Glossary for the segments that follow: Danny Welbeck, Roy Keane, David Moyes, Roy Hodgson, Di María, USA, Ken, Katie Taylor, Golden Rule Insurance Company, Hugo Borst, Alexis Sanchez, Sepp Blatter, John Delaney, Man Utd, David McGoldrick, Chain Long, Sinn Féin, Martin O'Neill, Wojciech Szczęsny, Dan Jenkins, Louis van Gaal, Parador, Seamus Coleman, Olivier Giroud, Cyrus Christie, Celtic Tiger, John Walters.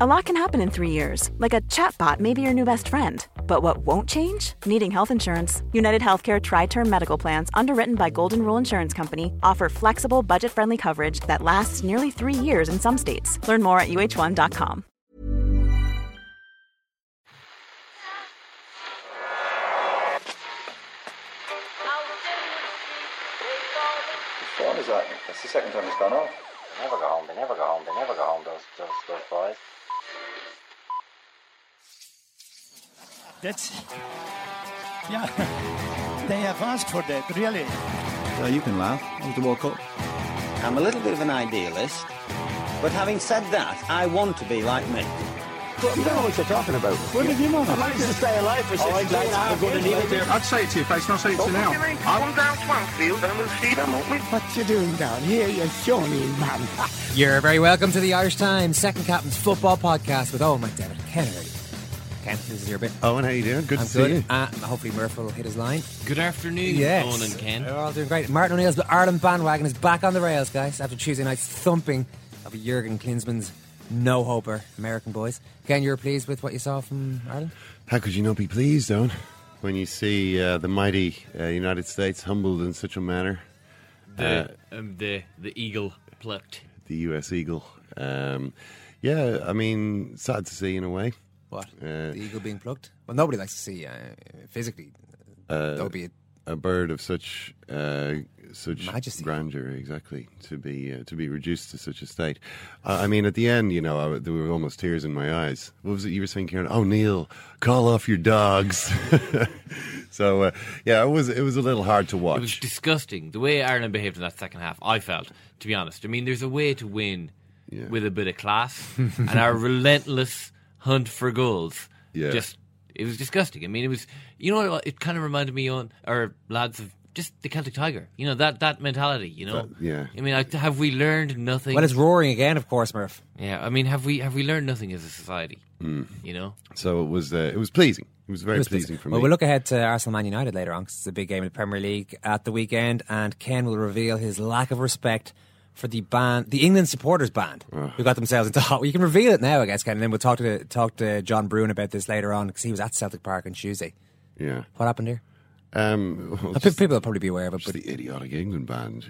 A lot can happen in 3 years, like a chatbot may be your new best friend. But what won't change? Needing health insurance. UnitedHealthcare Tri-Term Medical Plans, underwritten by Golden Rule Insurance Company, offer flexible, budget-friendly coverage that lasts nearly 3 years in some states. Learn more at UH1.com. What time is that? That's the second time it's gone off. They never go home, those boys. They have asked for that, really. Well, you can laugh. I want to walk up. I'm a little bit of an idealist, but having said that, I want to be like me. But you don't know what you're talking about. What did you want? I managed to stay alive for 6 days. I'd say it to your face, not say it to you now. I'm down to Anfield and we'll see them up. What you doing down here, you shawny man? You're very welcome to the Irish Times Second Captain's Football Podcast with Owen McDermott, Ken already. Ken, this is your bit. Owen, how you doing? Good to see you. Hopefully Murphy will hit his line. Good afternoon, yes. Owen and Ken. We're all doing great. Martin O'Neill's Ireland bandwagon is back on the rails, guys, after Tuesday night's thumping of Jurgen Klinsmann's no-hoper American boys. Ken, you were pleased with what you saw from Ireland? How could you not be pleased, Owen, when you see the mighty United States humbled in such a manner? The eagle plucked. The US eagle. I mean, sad to see in a way. What? The eagle being plucked? Well, nobody likes to see physically, albeit a bird of such majesty. Grandeur, exactly, to be reduced to such a state. I mean, at the end, there were almost tears in my eyes. What was it you were saying, Kieran? Oh, Neil, call off your dogs. So, it was a little hard to watch. It was disgusting. The way Ireland behaved in that second half, I felt, to be honest. I mean, there's a way to win with a bit of class, and our relentless hunt for goals it was disgusting. I mean, it was, it kind of reminded me on our lads of just the Celtic Tiger. That mentality, That. I mean, have we learned nothing? Well, it's roaring again, of course, Murph. Yeah, I mean, have we learned nothing as a society? Mm. So it was pleasing. It was very pleasing for me. Well, we'll look ahead to Arsenal Man United later on, because it's a big game in the Premier League at the weekend, and Ken will reveal his lack of respect for the band, the England supporters band, who got themselves into hot. You can reveal it now, I guess, Ken, and then we'll talk to John Brewin about this later on, because he was at Celtic Park on Tuesday. Yeah. What happened here? People will probably be aware of it. But the idiotic England band.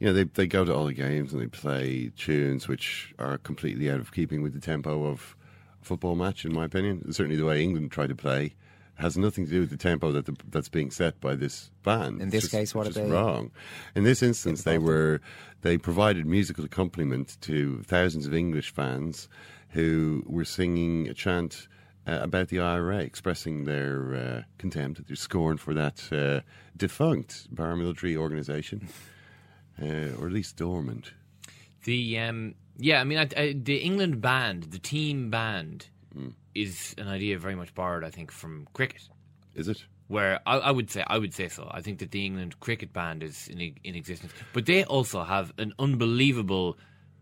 They go to all the games and they play tunes which are completely out of keeping with the tempo of a football match, in my opinion. Certainly the way England tried to play has nothing to do with the tempo that's being set by this band. In this case, what are they? It's wrong. In this instance, they provided musical accompaniment to thousands of English fans who were singing a chant about the IRA, expressing their contempt, their scorn for that defunct paramilitary organisation, or at least dormant. The England band, the team band, is an idea very much borrowed, I think, from cricket. Is it? Where I would say so. I think that the England cricket band is in existence, but they also have an unbelievable.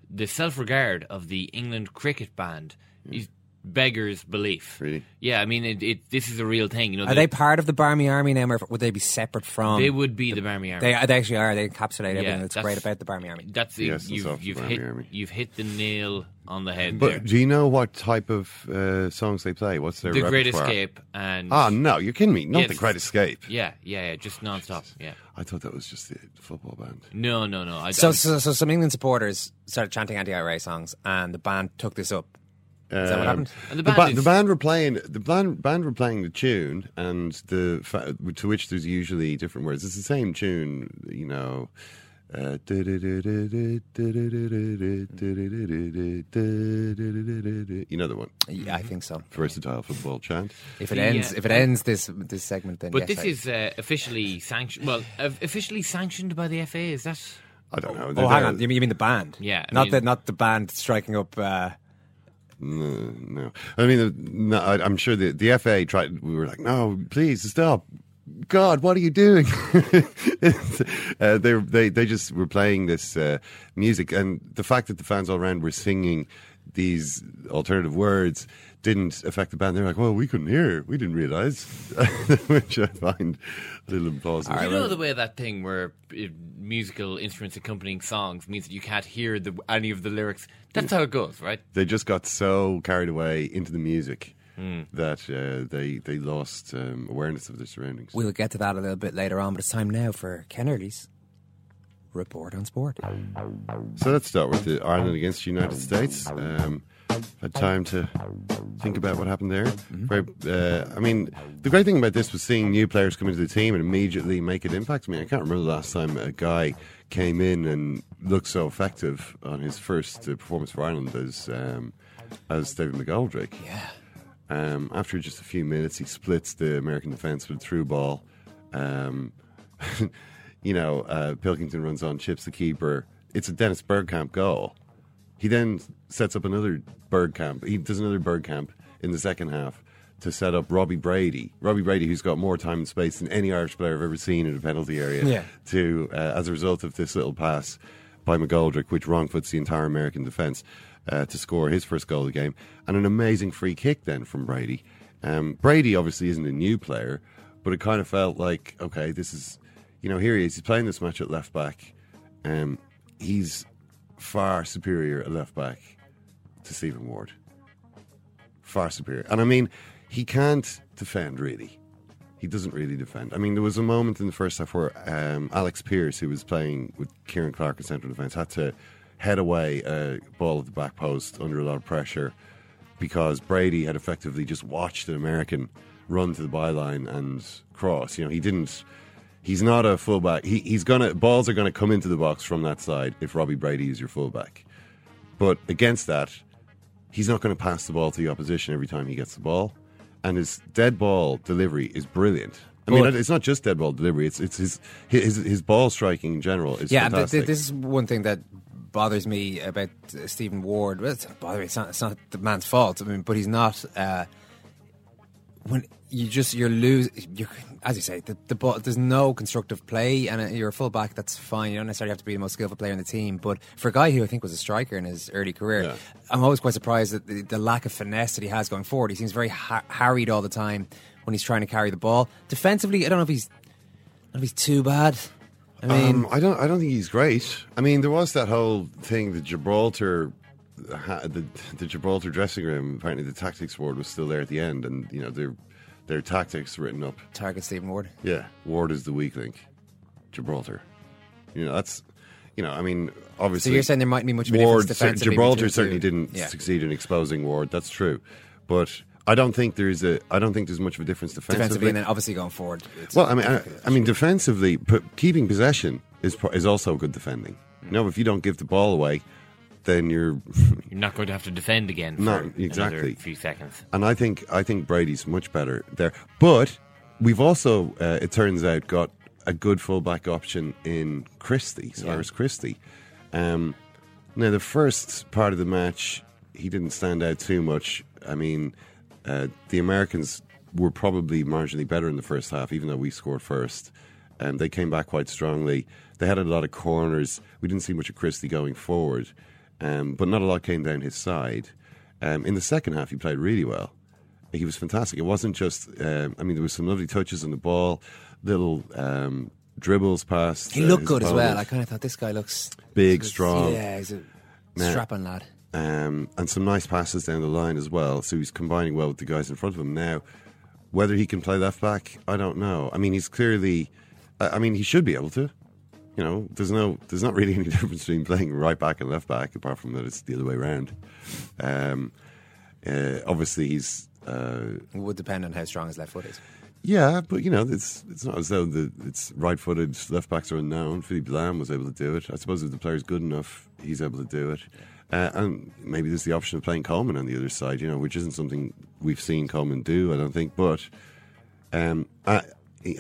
The self-regard of the England cricket band is beggars belief. Really? Yeah, I mean, this is a real thing. Are they part of the Barmy Army now, or would they be separate from? They would be the Barmy Army. They actually are. They encapsulate everything that's great about the Barmy Army. You've hit the nail on the head. But there. Do you know what type of songs they play? What's their repertoire? The Great Escape and no, you're kidding me! Not The Great Escape. Yeah, just non-stop. Yeah, I thought that was just the football band. No. So some England supporters started chanting anti-IRA songs, and the band took this up. Is that what happened? And the band were playing the tune, and to which there's usually different words. It's the same tune, the one. Yeah, I think so. Versatile football chant. If it ends this segment, then. But yes, this is officially sanctioned. Well, officially sanctioned by the FA. Is that? I don't know. Hang on. You mean the band? Yeah, not the band striking up. No. I mean, no, I'm sure the FA tried. We were like, no, please stop. God, what are you doing? They just were playing this music, and the fact that the fans all around were singing these alternative words didn't affect the band. They're like, well, we couldn't hear. We didn't realise, which I find a little implausible. You know the way that thing where musical instruments accompanying songs means that you can't hear any of the lyrics? That's how it goes, right? They just got so carried away into the music that they lost awareness of their surroundings. We'll get to that a little bit later on, but it's time now for Ken Early's Report on Sport. So let's start with the Ireland against the United States. Had time to think about what happened there. I mean, the great thing about this was seeing new players come into the team and immediately make an impact. I mean, I can't remember the last time a guy came in and looked so effective on his first performance for Ireland as David McGoldrick. Yeah. After just a few minutes, he splits the American defence with a through ball. You know, Pilkington runs on, chips the keeper. It's a Dennis Bergkamp goal. He then sets up another Bergkamp. He does another Bergkamp in the second half to set up Robbie Brady. Robbie Brady, who's got more time and space than any Irish player I've ever seen in a penalty area, to as a result of this little pass by McGoldrick, which wrong-foots the entire American defence to score his first goal of the game. And an amazing free kick then from Brady. Brady obviously isn't a new player, but it kind of felt like, okay, this is... You know, here he is. He's playing this match at left back. He's far superior at left back to Stephen Ward. Far superior. And I mean, he can't defend really. He doesn't really defend. I mean, there was a moment in the first half where Alex Pierce, who was playing with Kieran Clark in central defence, had to head away a ball at the back post under a lot of pressure because Brady had effectively just watched an American run to the byline and cross. You know, he didn't. He's not a fullback. Balls are gonna come into the box from that side if Robbie Brady is your fullback. But against that, he's not gonna pass the ball to the opposition every time he gets the ball. And his dead ball delivery is brilliant. I mean, it's not just dead ball delivery. It's his ball striking in general is fantastic. This is one thing that bothers me about Stephen Ward. Well, it's not the man's fault. I mean, but he's not. When you're as you say, the ball, there's no constructive play, and you're a full back, that's fine. You don't necessarily have to be the most skillful player in the team, but for a guy who I think was a striker in his early career, I'm always quite surprised at the lack of finesse that he has going forward. He seems very harried all the time when he's trying to carry the ball. Defensively, I don't know if he's too bad. I mean, I don't think he's great. I mean, there was that whole thing, the Gibraltar dressing room. Apparently, the tactics board was still there at the end, and you know their tactics written up. Target Stephen Ward. Yeah, Ward is the weak link. Gibraltar. You know that's. You know, I mean, obviously. So you're saying there might be much more defense. Gibraltar certainly didn't succeed in exposing Ward. That's true, but I don't think there's much of a difference defensively, and then obviously going forward. Well, I mean, defensively, keeping possession is also good defending. You know, if you don't give the ball away, then you're not going to have to defend again for another few seconds. And I think Brady's much better there. But we've also, it turns out, got a good fullback option in Christie, Cyrus Christie. Now, the first part of the match, he didn't stand out too much. I mean, the Americans were probably marginally better in the first half, even though we scored first. They came back quite strongly. They had a lot of corners. We didn't see much of Christie going forward. But not a lot came down his side. In the second half, he played really well. He was fantastic. It wasn't just... there were some lovely touches on the ball, little dribbles past... He looked good as well. I kind of thought, this guy looks... Big, strong. Yeah, he's a strapping lad. And some nice passes down the line as well. So he's combining well with the guys in front of him. Now, whether he can play left back, I don't know. I mean, he's clearly... he should be able to. You know, there's not really any difference between playing right back and left back, apart from that it's the other way around. Obviously, he's it would depend on how strong his left foot is. Yeah, but you know, it's not as though it's right-footed left backs are unknown. Philipp Lahm was able to do it. I suppose if the player's good enough, he's able to do it. And maybe there's the option of playing Coleman on the other side. You know, which isn't something we've seen Coleman do, I don't think. But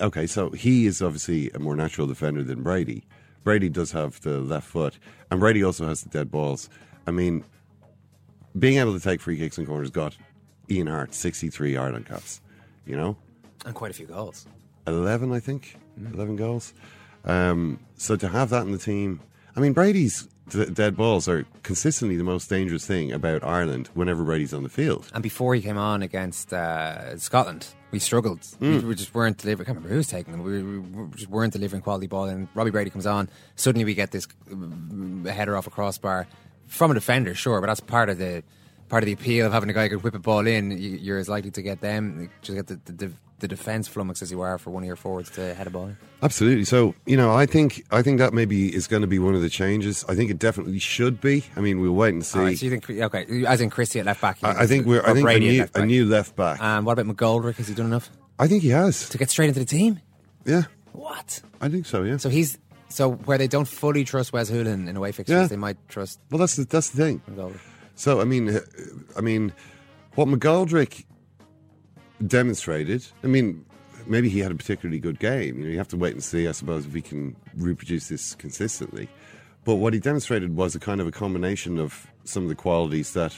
okay, so he is obviously a more natural defender than Brady. Brady does have the left foot, and Brady also has the dead balls. I mean, being able to take free kicks and corners got Ian Harte 63 Ireland caps, you know? And quite a few goals. 11, I think. 11 goals. So to have that in the team... I mean, Brady's dead balls are consistently the most dangerous thing about Ireland whenever Brady's on the field. And before he came on against Scotland, we struggled. We just weren't delivering. I can't remember who was taking them. We just weren't delivering quality ball. And Robbie Brady comes on. Suddenly we get this header off a crossbar from a defender, sure, but that's part of the... Part of the appeal of having a guy who could whip a ball in, you're as likely to get them, just get the defence flummoxed as you are for one of your forwards to head a ball in. Absolutely. So, you know, I think that maybe is going to be one of the changes. I think it definitely should be. I mean, we'll wait and see. Right, so you think, okay, as in Christie at left back? I think a new left back. What about McGoldrick? Has he done enough? I think he has. To get straight into the team? Yeah. What? I think so, yeah. So where they don't fully trust Wes Hoolahan in away fixtures, yeah. They might trust... Well, that's the thing. McGoldrick. So, I mean, what McGoldrick demonstrated, I mean, maybe he had a particularly good game. You know, you have to wait and see, I suppose, if we can reproduce this consistently. But what he demonstrated was a kind of a combination of some of the qualities that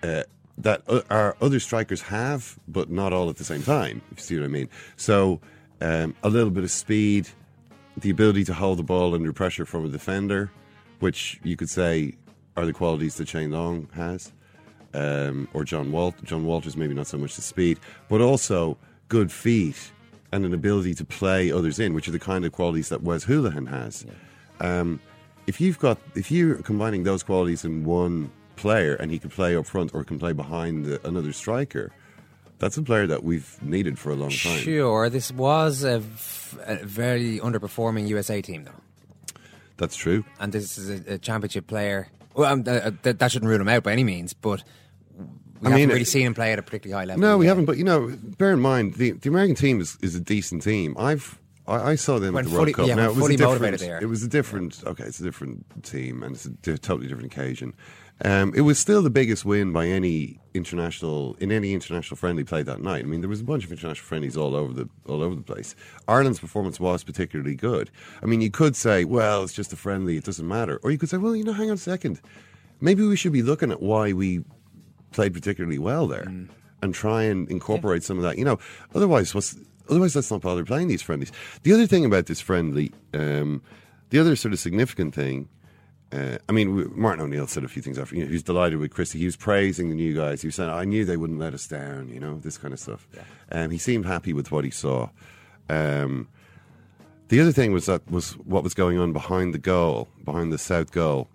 that our other strikers have, but not all at the same time, if you see what I mean. So, a little bit of speed, the ability to hold the ball under pressure from a defender, which you could say... are the qualities that Chain Long has, or John Walters, maybe not so much the speed, but also good feet and an ability to play others in, which are the kind of qualities that Wes Hoolahan has. Yeah. If you're combining those qualities in one player and he can play up front or can play behind another striker, that's a player that we've needed for a long time. Sure, this was a very underperforming USA team, though. That's true. And this is a championship player... Well, that shouldn't rule him out by any means, but we haven't really seen him play at a particularly high level. No, we haven't, but, you know, bear in mind, the American team is a decent team. I saw them at the World Cup. Yeah, now, it's a different team, and it's a totally different occasion. It was still the biggest win by any international friendly played that night. I mean, there was a bunch of international friendlies all over the place. Ireland's performance was particularly good. I mean, you could say, well, it's just a friendly, it doesn't matter. Or you could say, well, you know, hang on a second. Maybe we should be looking at why we played particularly well there and try and incorporate some of that. You know, otherwise let's not bother playing these friendlies. The other thing about this friendly, the other sort of significant thing, Martin O'Neill said a few things after. You know, he was delighted with Christie. He was praising the new guys. He was saying, "I knew they wouldn't let us down." You know, this kind of stuff. Yeah. He seemed happy with what he saw. The other thing was what was going on behind the South goal,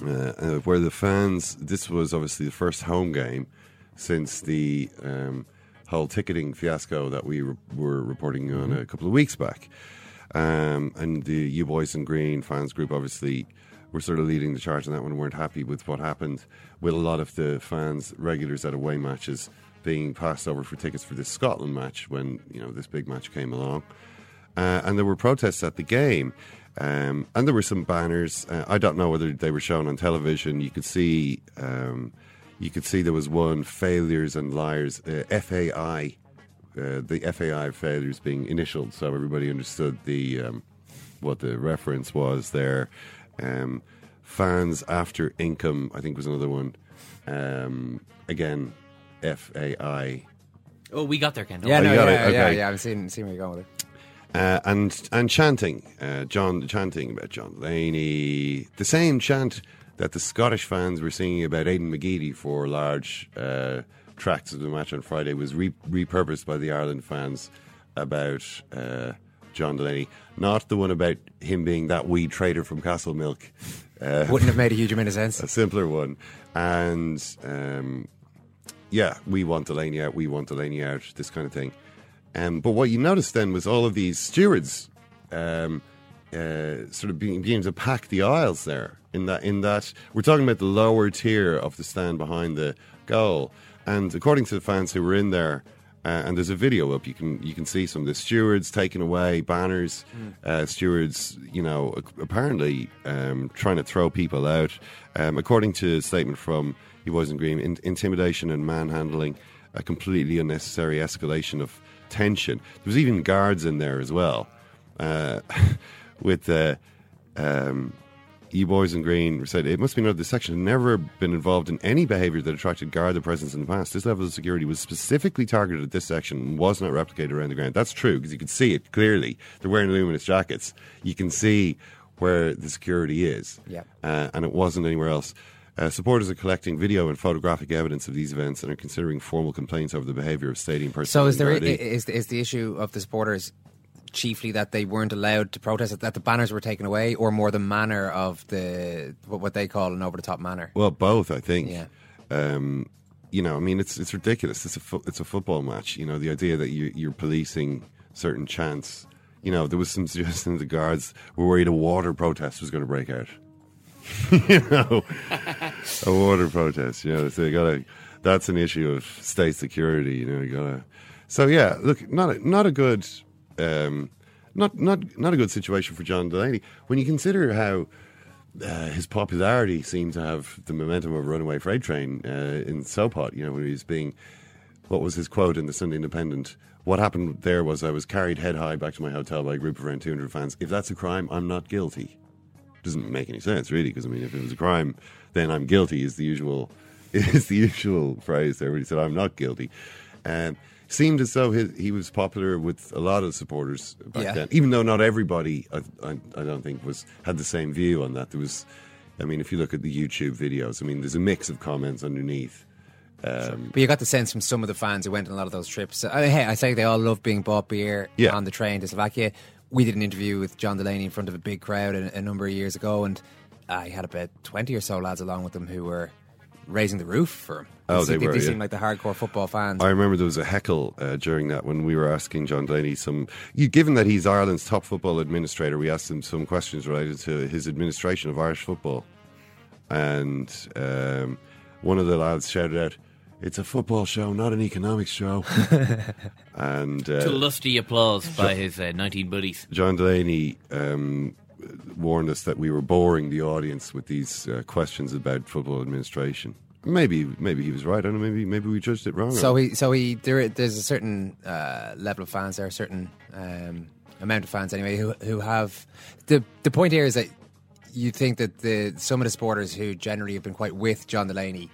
where the fans. This was obviously the first home game since the whole ticketing fiasco that we were reporting on a couple of weeks back, and the You Boys in Green fans group obviously. We're sort of leading the charge on that one. Weren't happy with what happened, with a lot of the fans, regulars at away matches, being passed over for tickets for this Scotland match when, you know, this big match came along. And there were protests at the game. And there were some banners. I don't know whether they were shown on television. You could see there was one, Failures and Liars, FAI. The FAI failures being initialed, so everybody understood what the reference was there. Fans After Income, I think, was another one. Again, FAI. Oh, we got there, Ken. Yeah, I've seen where you're going with it. And chanting, chanting about John Delaney. The same chant that the Scottish fans were singing about Aidan McGeady for large tracts of the match on Friday was repurposed by the Ireland fans about... John Delaney, not the one about him being that wee traitor from Castle Milk. Wouldn't have made a huge amount of sense. A simpler one. And we want Delaney out, this kind of thing. But what you noticed then was all of these stewards sort of beginning to pack the aisles there. In that, we're talking about the lower tier of the stand behind the goal. And according to the fans who were in there, and there's a video up. You can see some of the stewards taking away banners, stewards, you know, apparently trying to throw people out. According to a statement from You Boys in Green, intimidation and manhandling, a completely unnecessary escalation of tension. There was even guards in there as well, with E-Boys and Green said, it must be noted this section had never been involved in any behaviour that attracted Garda presence in the past. This level of security was specifically targeted at this section and was not replicated around the ground. That's true, because you can see it clearly. They're wearing luminous jackets. You can see where the security is. Yeah. And it wasn't anywhere else. Supporters are collecting video and photographic evidence of these events and are considering formal complaints over the behaviour of stadium personnel. So is the issue of the supporters chiefly that they weren't allowed to protest, that the banners were taken away, or more the manner of the what they call an over-the-top manner? Well, both, I think. Yeah. It's ridiculous. It's a football match. You know, the idea that you're policing certain chants. You know, there was some suggestion that the guards were worried a water protest was going to break out. You know, a water protest. You know, so that's an issue of state security. You know, So yeah, look, not a good. Not a good situation for John Delaney when you consider how his popularity seemed to have the momentum of a runaway freight train in Sopot. You know, when he was being, what was his quote in the Sunday Independent? What happened there was I was carried head high back to my hotel by a group of around 200 fans. If that's a crime, I'm not guilty. Doesn't make any sense, really, because I mean, if it was a crime, then I'm guilty is the usual phrase there. When he said I'm not guilty. Seemed as though he was popular with a lot of supporters back then, even though not everybody, I don't think, had the same view on that. There was, I mean, if you look at the YouTube videos, I mean, there's a mix of comments underneath. But you got the sense from some of the fans who went on a lot of those trips. I say they all love being bought beer on the train to Slovakia. We did an interview with John Delaney in front of a big crowd a number of years ago, and I had about 20 or so lads along with them who were raising the roof for him. They seem like the hardcore football fans. I remember there was a heckle during that when we were asking John Delaney given that he's Ireland's top football administrator, we asked him some questions related to his administration of Irish football. And one of the lads shouted out, "It's a football show, not an economics show." And to lusty applause by his 19 buddies. John Delaney warned us that we were boring the audience with these questions about football administration. Maybe he was right. I don't know. Maybe we judged it wrong. There's a certain level of fans. There are a certain amount of fans anyway who have the point here is that you think that some of the supporters who generally have been quite with John Delaney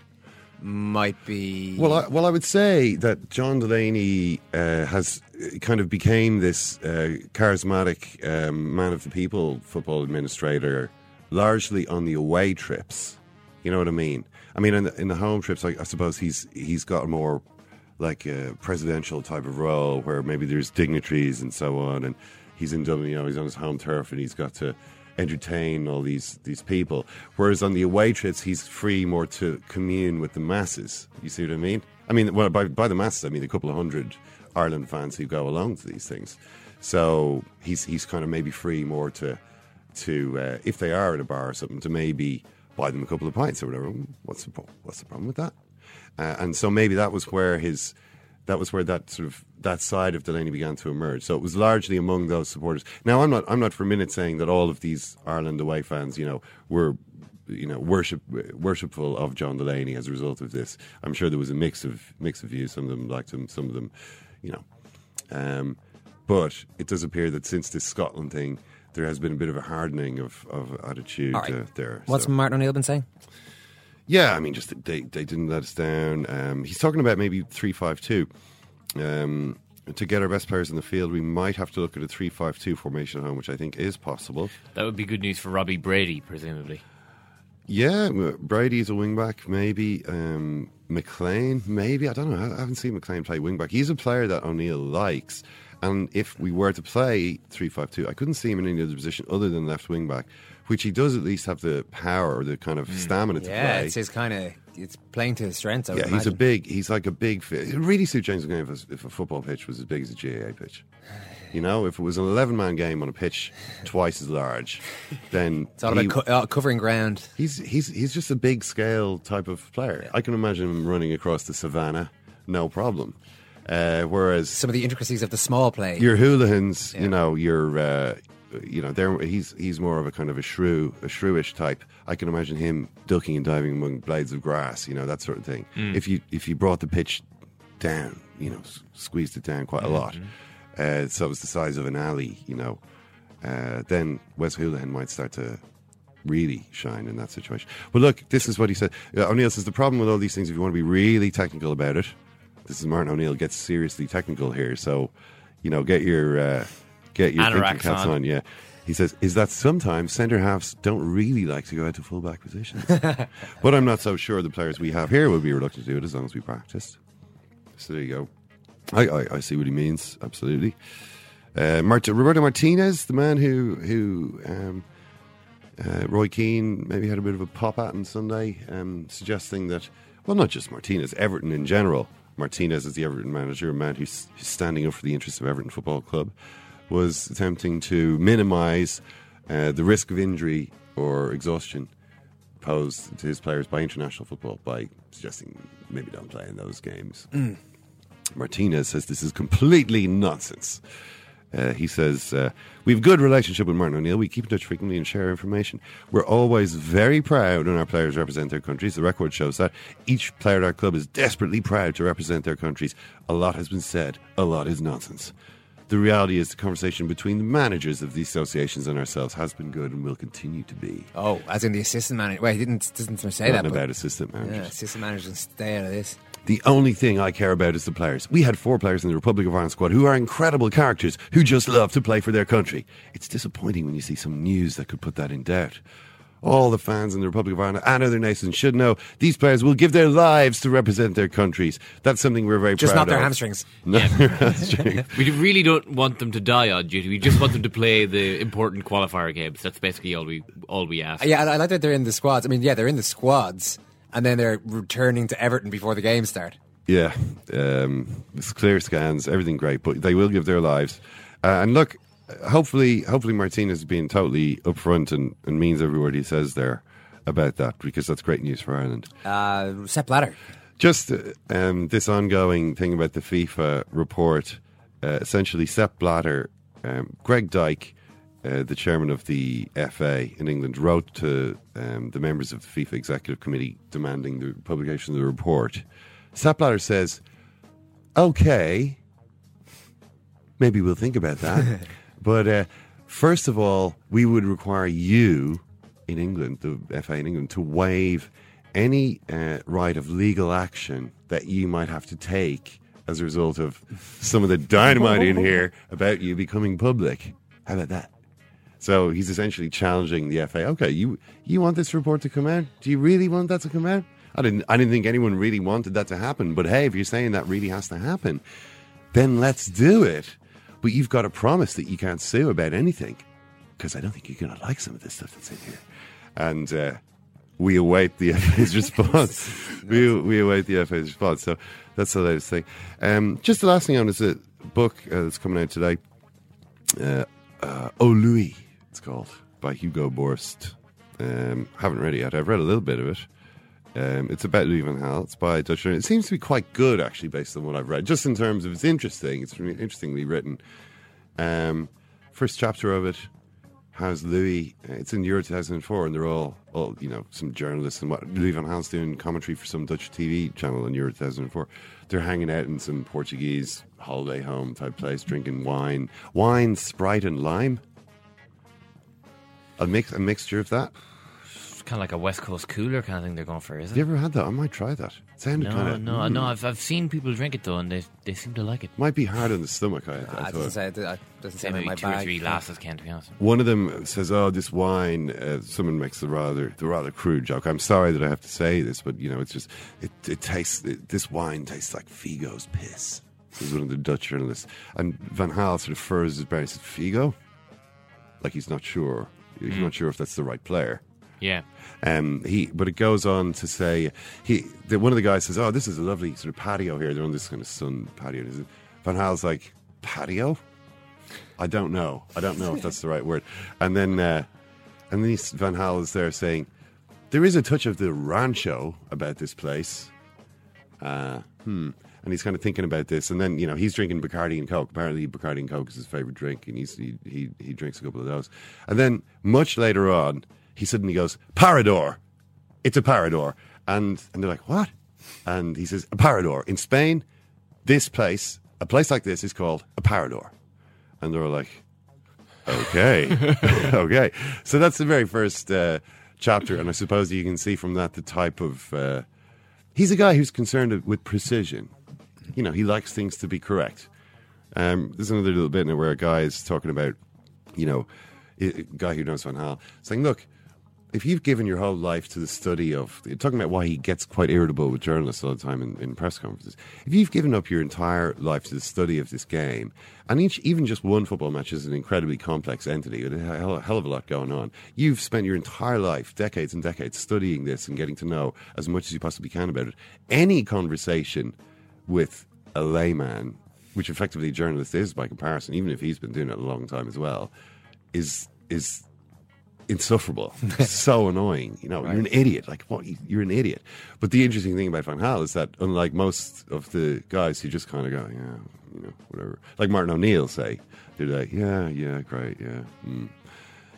might be. I would say that John Delaney has kind of became this charismatic man of the people football administrator, largely on the away trips. You know what I mean? I mean, in the home trips, I suppose he's got a more like a presidential type of role where maybe there's dignitaries and so on, and he's in Dublin, you know, he's on his home turf and he's got to entertain all these people. Whereas on the away trips, he's free more to commune with the masses. You see what I mean? I mean, well, by the masses, I mean a couple of hundred Ireland fans who go along to these things. So he's kind of maybe free more to if they are at a bar or something, to maybe buy them a couple of pints or whatever. What's the problem with that? And so maybe that was where that side of Delaney began to emerge. So it was largely among those supporters. Now I'm not for a minute saying that all of these Ireland away fans, you know, were, you know, worshipful of John Delaney as a result of this. I'm sure there was a mix of views. Some of them liked him, some of them, you know. But it does appear that since this Scotland thing, there has been a bit of a hardening of attitude there. What's Martin O'Neill been saying? Yeah, I mean, just they didn't let us down. He's talking about maybe 3-5-2. To get our best players in the field, we might have to look at a 3-5-2 formation at home, which I think is possible. That would be good news for Robbie Brady, presumably. Yeah, Brady's a wing-back, maybe. McLean, maybe. I don't know. I haven't seen McLean play wing-back. He's a player that O'Neill likes. And if we were to play 3-5-2, I couldn't see him in any other position other than left wing back, which he does at least have the power or the kind of stamina to play. Yeah, it's his kind of, it's playing to his strengths. I would imagine. He's like a big. It really suits James McGoldrick if a football pitch was as big as a GAA pitch. You know, if it was an 11-man game on a pitch twice as large, then it's all about covering ground. He's just a big scale type of player. Yeah. I can imagine him running across the savannah, no problem. Whereas some of the intricacies of the small play, your Hooligans, you know, he's more of a kind of a shrewish type. I can imagine him ducking and diving among blades of grass, you know, that sort of thing. If you brought the pitch down, you know, squeezed it down quite a lot, so it was the size of an alley, you know, then Wes Hoolahan might start to really shine in that situation. But look, this is what he said. O'Neill says, the problem with all these things, if you want to be really technical about it, this is Martin O'Neill, gets seriously technical here. So, you know, get your thinking caps on. Yeah. He says, is that sometimes centre-halves don't really like to go out to full-back positions. But I'm not so sure the players we have here would be reluctant to do it as long as we practiced. So there you go. I see what he means, absolutely. Roberto Martinez, the man who Roy Keane maybe had a bit of a pop at on Sunday, suggesting that, well, not just Martinez, Everton in general. Martinez is the Everton manager, a man who's standing up for the interests of Everton Football Club, was attempting to minimise the risk of injury or exhaustion posed to his players by international football by suggesting maybe don't play in those games. Mm. Martinez says this is completely nonsense. He says, we have a good relationship with Martin O'Neill. We keep in touch frequently and share information. We're always very proud when our players represent their countries. The record shows that. Each player at our club is desperately proud to represent their countries. A lot has been said. A lot is nonsense. The reality is the conversation between the managers of the associations and ourselves has been good and will continue to be. Oh, as in the assistant manager. Well, he doesn't say that. About assistant managers. Yeah, assistant managers stay out of this. The only thing I care about is the players. We had 4 players in the Republic of Ireland squad who are incredible characters who just love to play for their country. It's disappointing when you see some news that could put that in doubt. All the fans in the Republic of Ireland and other nations should know these players will give their lives to represent their countries. That's something we're very proud of. Just not their hamstrings. Their hamstrings. We really don't want them to die on duty. We just want them to play the important qualifier games. That's basically all we ask. Yeah, I like that they're in the squads. I mean, yeah, they're in the squads, and then they're returning to Everton before the games start. Yeah, it's clear scans, everything great, but they will give their lives. And look, Hopefully Martinez is being totally upfront and means every word he says there about that, because that's great news for Ireland. Sepp Blatter. Just this ongoing thing about the FIFA report, essentially Sepp Blatter, Greg Dyke, the chairman of the FA in England, wrote to the members of the FIFA Executive Committee demanding the publication of the report. Sepp Blatter says, okay, maybe we'll think about that. But first of all, we would require you in England, the FA in England, to waive any right of legal action that you might have to take as a result of some of the dynamite in here about you becoming public. How about that? So he's essentially challenging the FA. Okay, you want this report to come out? Do you really want that to come out? I didn't think anyone really wanted that to happen. But hey, if you're saying that really has to happen, then let's do it. But you've got to promise that you can't sue about anything, because I don't think you're going to like some of this stuff that's in here. And we await the FA's response. We await the FA's response. So that's the latest thing. Just the last thing on is a book that's coming out today. Oh, Louis, it's called, by Hugo Borst. Haven't read it yet. I've read a little bit of it. It's about Louis van Gaal. It's by a Dutch. It seems to be quite good, actually, based on what I've read. Just in terms of it's interesting. It's really interestingly written. First chapter of it has Louis. It's in the year 2004, and they're all you know, some journalists and what Louis van Gaal's doing commentary for some Dutch TV channel in the year 2004. They're hanging out in some Portuguese holiday home type place, drinking wine, Sprite, and lime. A mixture of that. Kind of like a West Coast cooler kind of thing they're going for, isn't it? You ever had that? I might try that. It sounded kind of... No. I've seen people drink it though, and they seem to like it. Might be hard on the stomach. It doesn't sound like my bag. 2 or 3 glasses, Ken, to be honest. One of them says, "Oh, this wine." Someone makes the rather crude joke. I'm sorry that I have to say this, but you know, it's just it tastes. This wine tastes like Figo's piss. Is one of the Dutch journalists, and Van Gaal sort of furs his brow and says, "Figo," like he's not sure. He's not sure if that's the right player. Yeah. But it goes on to say, one of the guys says, "Oh, this is a lovely sort of patio here." They're on this kind of sun patio. Van Gaal's like, "Patio? I don't know if that's the right word." And then Van Gaal is there saying, "There is a touch of the rancho about this place." And he's kind of thinking about this, and then, you know, he's drinking Bacardi and Coke. Apparently Bacardi and Coke is his favourite drink, and he drinks a couple of those. And then much later on, he suddenly goes, "Parador. It's a Parador." And they're like, "What?" And he says, "A Parador. In Spain, this place, a place like this is called a Parador." And they're like, Okay. Okay. So that's the very first chapter, and I suppose you can see from that the type of... he's a guy who's concerned with precision. You know, he likes things to be correct. There's another little bit in it where a guy is talking about, you know, a guy who knows Van Gaal, saying, look, if you've given your whole life to the study of... Talking about why he gets quite irritable with journalists all the time in press conferences. If you've given up your entire life to the study of this game, and even just one football match is an incredibly complex entity with a hell of a lot going on. You've spent your entire life, decades and decades, studying this and getting to know as much as you possibly can about it. Any conversation with a layman, which effectively a journalist is by comparison, even if he's been doing it a long time as well, is insufferable. So annoying. You know, right. You're an idiot. Like, what? You're an idiot. But the interesting thing about Van Gaal is that, unlike most of the guys who just kind of go, yeah, you know, whatever. Like Martin O'Neill, say, they're like, yeah, great,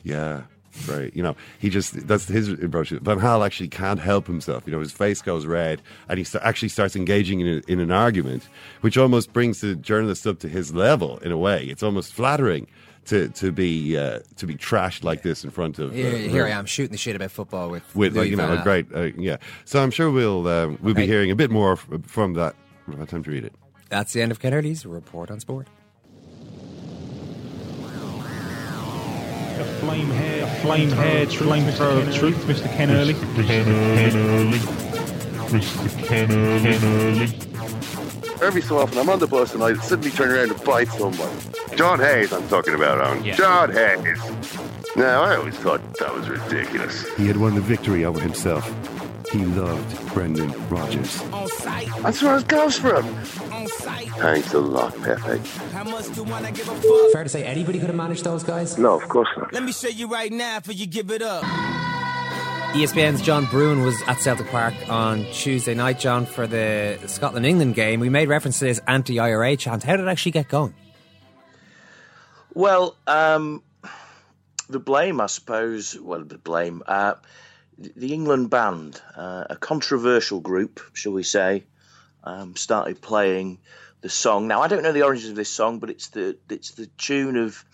yeah, great. You know, he just, that's his approach. Van Gaal actually can't help himself. You know, his face goes red and he actually starts engaging in an argument, which almost brings the journalists up to his level in a way. It's almost flattering. To be trashed like this in front of here I am shooting the shit about football with Louis Van Gaal. Great so I'm sure we'll be hearing a bit more from that. We'll have time to read it. That's the end of Ken Early's report on sport. Flame hair, truth, Mr. Ken Early. Every so often, I'm on the bus and I suddenly turn around and bite someone. John Hayes, I'm talking about, Owen. Yeah. John Hayes. Now, I always thought that was ridiculous. He had won the victory over himself. He loved Brendan Rodgers. On sight. That's where it comes from. On sight. Thanks a lot, Pepe. How much do I give a fuck? Fair to say anybody could have managed those guys? No, of course not. Let me show you right now for you give it up. ESPN's John Brewin was at Celtic Park on Tuesday night, John, for the Scotland-England game. We made reference to this anti-IRA chant. How did it actually get going? Well, the blame, I suppose, the England band, a controversial group, shall we say, started playing the song. Now, I don't know the origins of this song, but it's the tune of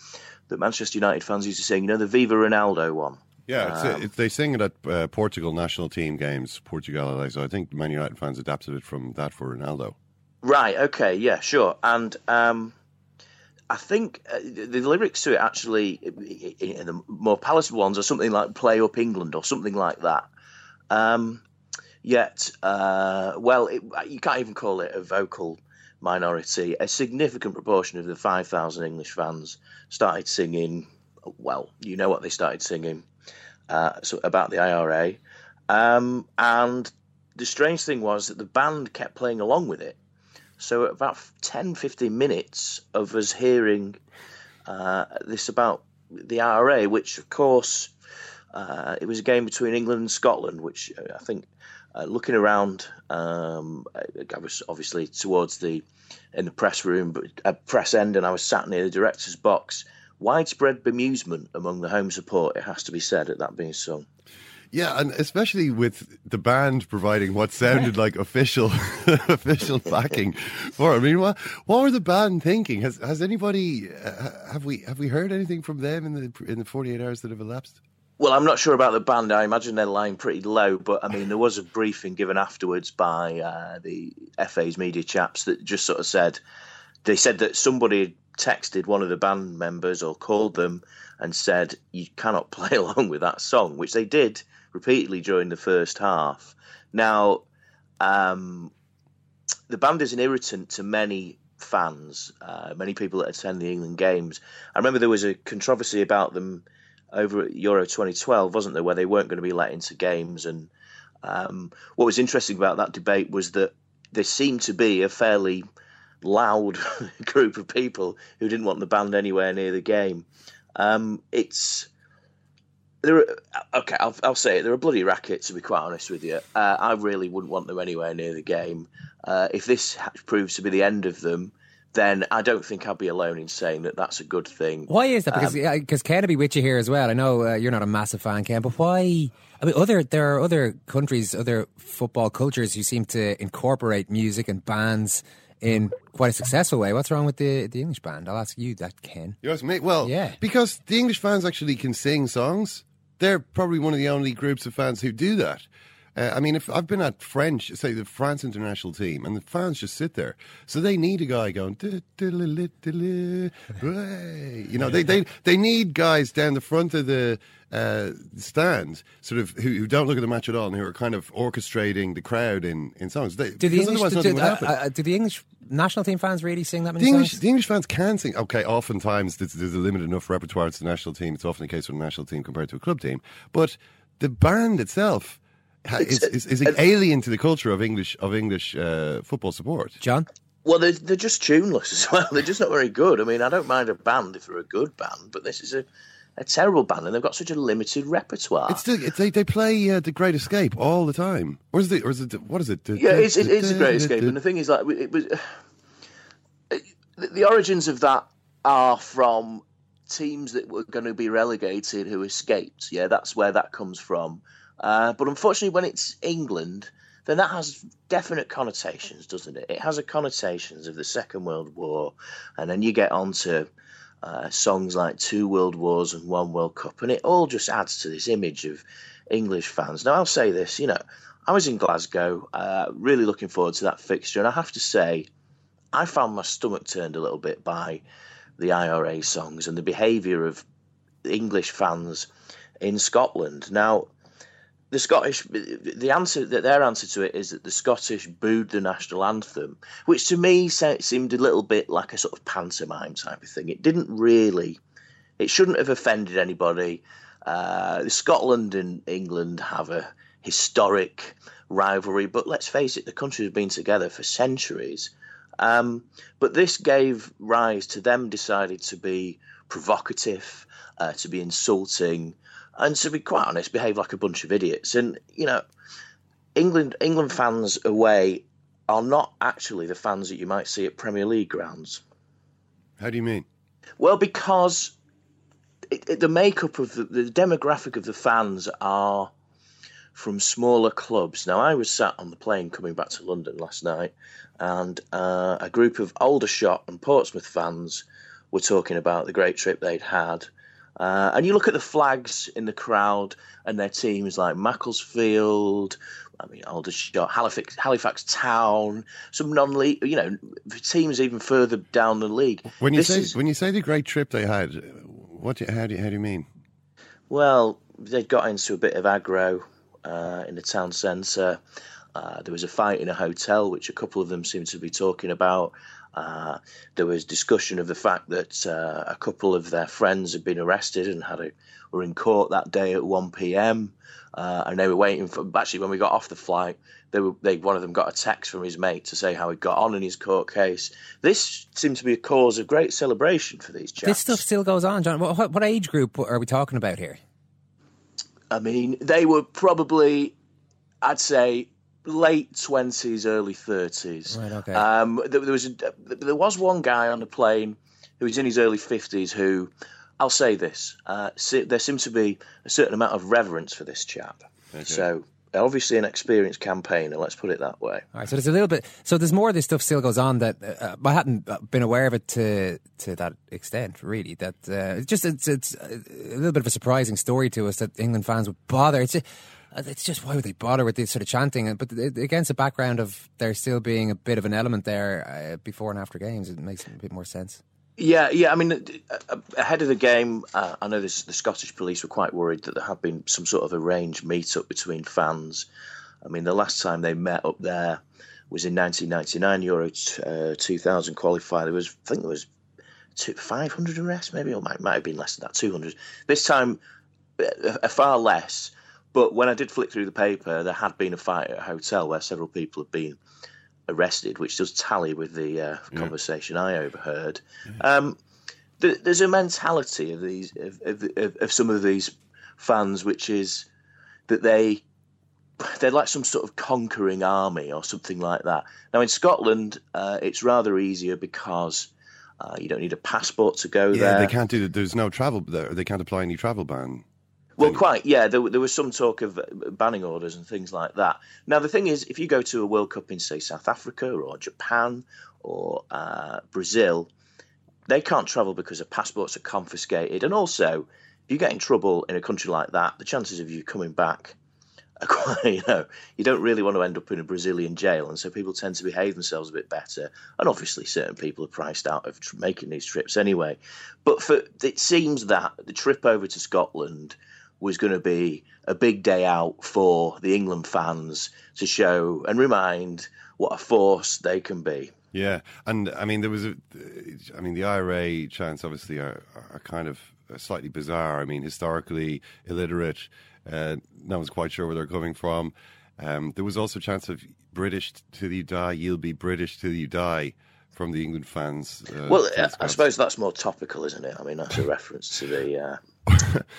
that Manchester United fans used to sing, you know, the Viva Ronaldo one. Yeah, they sing it at Portugal national team games, Portugal, so I think Man United fans adapted it from that for Ronaldo. Right, okay, yeah, sure. And I think the lyrics to it actually, in the more palatable ones, are something like Play Up England or something like that. You can't even call it a vocal minority. A significant proportion of the 5,000 English fans started singing, well, you know what they started singing. So about the IRA, and the strange thing was that the band kept playing along with it. So about 10-15 minutes of us hearing this about the IRA, which of course it was a game between England and Scotland, which I think looking around, I was obviously in the press room, but at press end, and I was sat near the director's box. Widespread bemusement among the home support, it has to be said, at that being sung. Yeah, and especially with the band providing what sounded like official backing for it. I mean, what were the band thinking? Has anybody have we heard anything from them in the 48 hours that have elapsed? Well, I'm not sure about the band. I imagine they're lying pretty low, but I mean, there was a briefing given afterwards by the FA's media chaps that just sort of said that somebody had texted one of the band members or called them and said, you cannot play along with that song, which they did repeatedly during the first half. Now, the band is an irritant to many fans, many people that attend the England games. I remember there was a controversy about them over at Euro 2012, wasn't there, where they weren't going to be let into games. And what was interesting about that debate was that there seemed to be a fairly loud group of people who didn't want the band anywhere near the game. I'll say it. They're a bloody racket, to be quite honest with you. I really wouldn't want them anywhere near the game. If this proves to be the end of them, then I don't think I'll be alone in saying that that's a good thing. Why is that? Because Ken will be with you here as well. I know you're not a massive fan, Ken, but why? I mean, there are other countries, other football cultures who seem to incorporate music and bands in quite a successful way. What's wrong with the English band? I'll ask you that, Ken. You ask me? Well, yeah. Because the English fans actually can sing songs. They're probably one of the only groups of fans who do that. I mean, if I've been at the France international team, and the fans just sit there. So they need a guy going, you know, they need guys down the front of the stands, sort of who don't look at the match at all, and who are kind of orchestrating the crowd in songs. Do the English national team fans really sing that many songs? The English fans can sing. Okay, oftentimes there's a limited enough repertoire to the national team. It's often the case with a national team compared to a club team, but the band itself is alien to the culture of English football support. John? Well, they're just tuneless as well. They're just not very good. I mean, I don't mind a band if they're a good band, but this is a terrible band, and they've got such a limited repertoire. They play The Great Escape all the time. It's The Great Escape, and the thing is, like, it was the origins of that are from teams that were going to be relegated who escaped. Yeah, that's where that comes from. But unfortunately, when it's England, then that has definite connotations, doesn't it? It has a connotations of the Second World War, and then you get on to songs like Two World Wars and One World Cup, and it all just adds to this image of English fans. Now, I'll say this, you know, I was in Glasgow, really looking forward to that fixture, and I have to say, I found my stomach turned a little bit by the IRA songs and the behaviour of English fans in Scotland. Now, their answer to it is that the Scottish booed the national anthem, which to me seemed a little bit like a sort of pantomime type of thing. It didn't really, it shouldn't have offended anybody. Scotland and England have a historic rivalry, but let's face it, the countries have been together for centuries. But this gave rise to them decided to be provocative, to be insulting, and to be quite honest, behave like a bunch of idiots. And, you know, England fans away are not actually the fans that you might see at Premier League grounds. How do you mean? Well, because the makeup of the demographic of the fans are from smaller clubs. Now, I was sat on the plane coming back to London last night, and a group of Aldershot and Portsmouth fans were talking about the great trip they'd had. And you look at the flags in the crowd and their teams like Macclesfield, I mean, Aldershot, Halifax Town, some non-league, you know, teams even further down the league. When you say the great trip they had, how do you mean? Well, they got into a bit of aggro in the town centre. There was a fight in a hotel, which a couple of them seemed to be talking about. There was discussion of the fact that a couple of their friends had been arrested and were in court that day at 1 p.m. And they were waiting for. Actually, when we got off the flight, one of them got a text from his mate to say how he got on in his court case. This seems to be a cause of great celebration for these chaps. This stuff still goes on, John. What age group are we talking about here? I mean, they were probably, I'd say, late 20s, early 30s. Right, okay. There was one guy on the plane who was in his early 50s who, I'll say this, there seemed to be a certain amount of reverence for this chap. Okay. So, obviously an experienced campaigner, let's put it that way. All right, so there's a little bit, so there's more of this stuff still goes on that I hadn't been aware of it to that extent, really. That it's a little bit of a surprising story to us that England fans would bother. It's just, why would they bother with this sort of chanting? But against the background of there still being a bit of an element there before and after games, it makes a bit more sense. Yeah. I mean, ahead of the game, I know the Scottish police were quite worried that there had been some sort of arranged meet-up between fans. I mean, the last time they met up there was in 1999 Euro 2000 qualifier. I think there was 500 arrests, maybe, or might have been less than that, 200. This time, far less. But when I did flick through the paper, there had been a fight at a hotel where several people had been arrested, which does tally with the conversation I overheard. Yeah. There's a mentality of these of some of these fans, which is that they're like some sort of conquering army or something like that. Now, in Scotland, it's rather easier because you don't need a passport to go there. Yeah, they can't do that. There's no travel there. They can't apply any travel ban. Well, quite, yeah. There was some talk of banning orders and things like that. Now, the thing is, if you go to a World Cup in, say, South Africa or Japan or Brazil, they can't travel because their passports are confiscated. And also, if you get in trouble in a country like that, the chances of you coming back are quite, you don't really want to end up in a Brazilian jail. And so people tend to behave themselves a bit better. And obviously, certain people are priced out of making these trips anyway. But it seems that the trip over to Scotland was going to be a big day out for the England fans to show and remind what a force they can be. Yeah, and I mean, the IRA chants obviously are kind of slightly bizarre. I mean, historically illiterate, no one's quite sure where they're coming from. There was also chants of British till you die, you'll be British till you die, from the England fans. I suppose that's more topical, isn't it? I mean, that's a reference to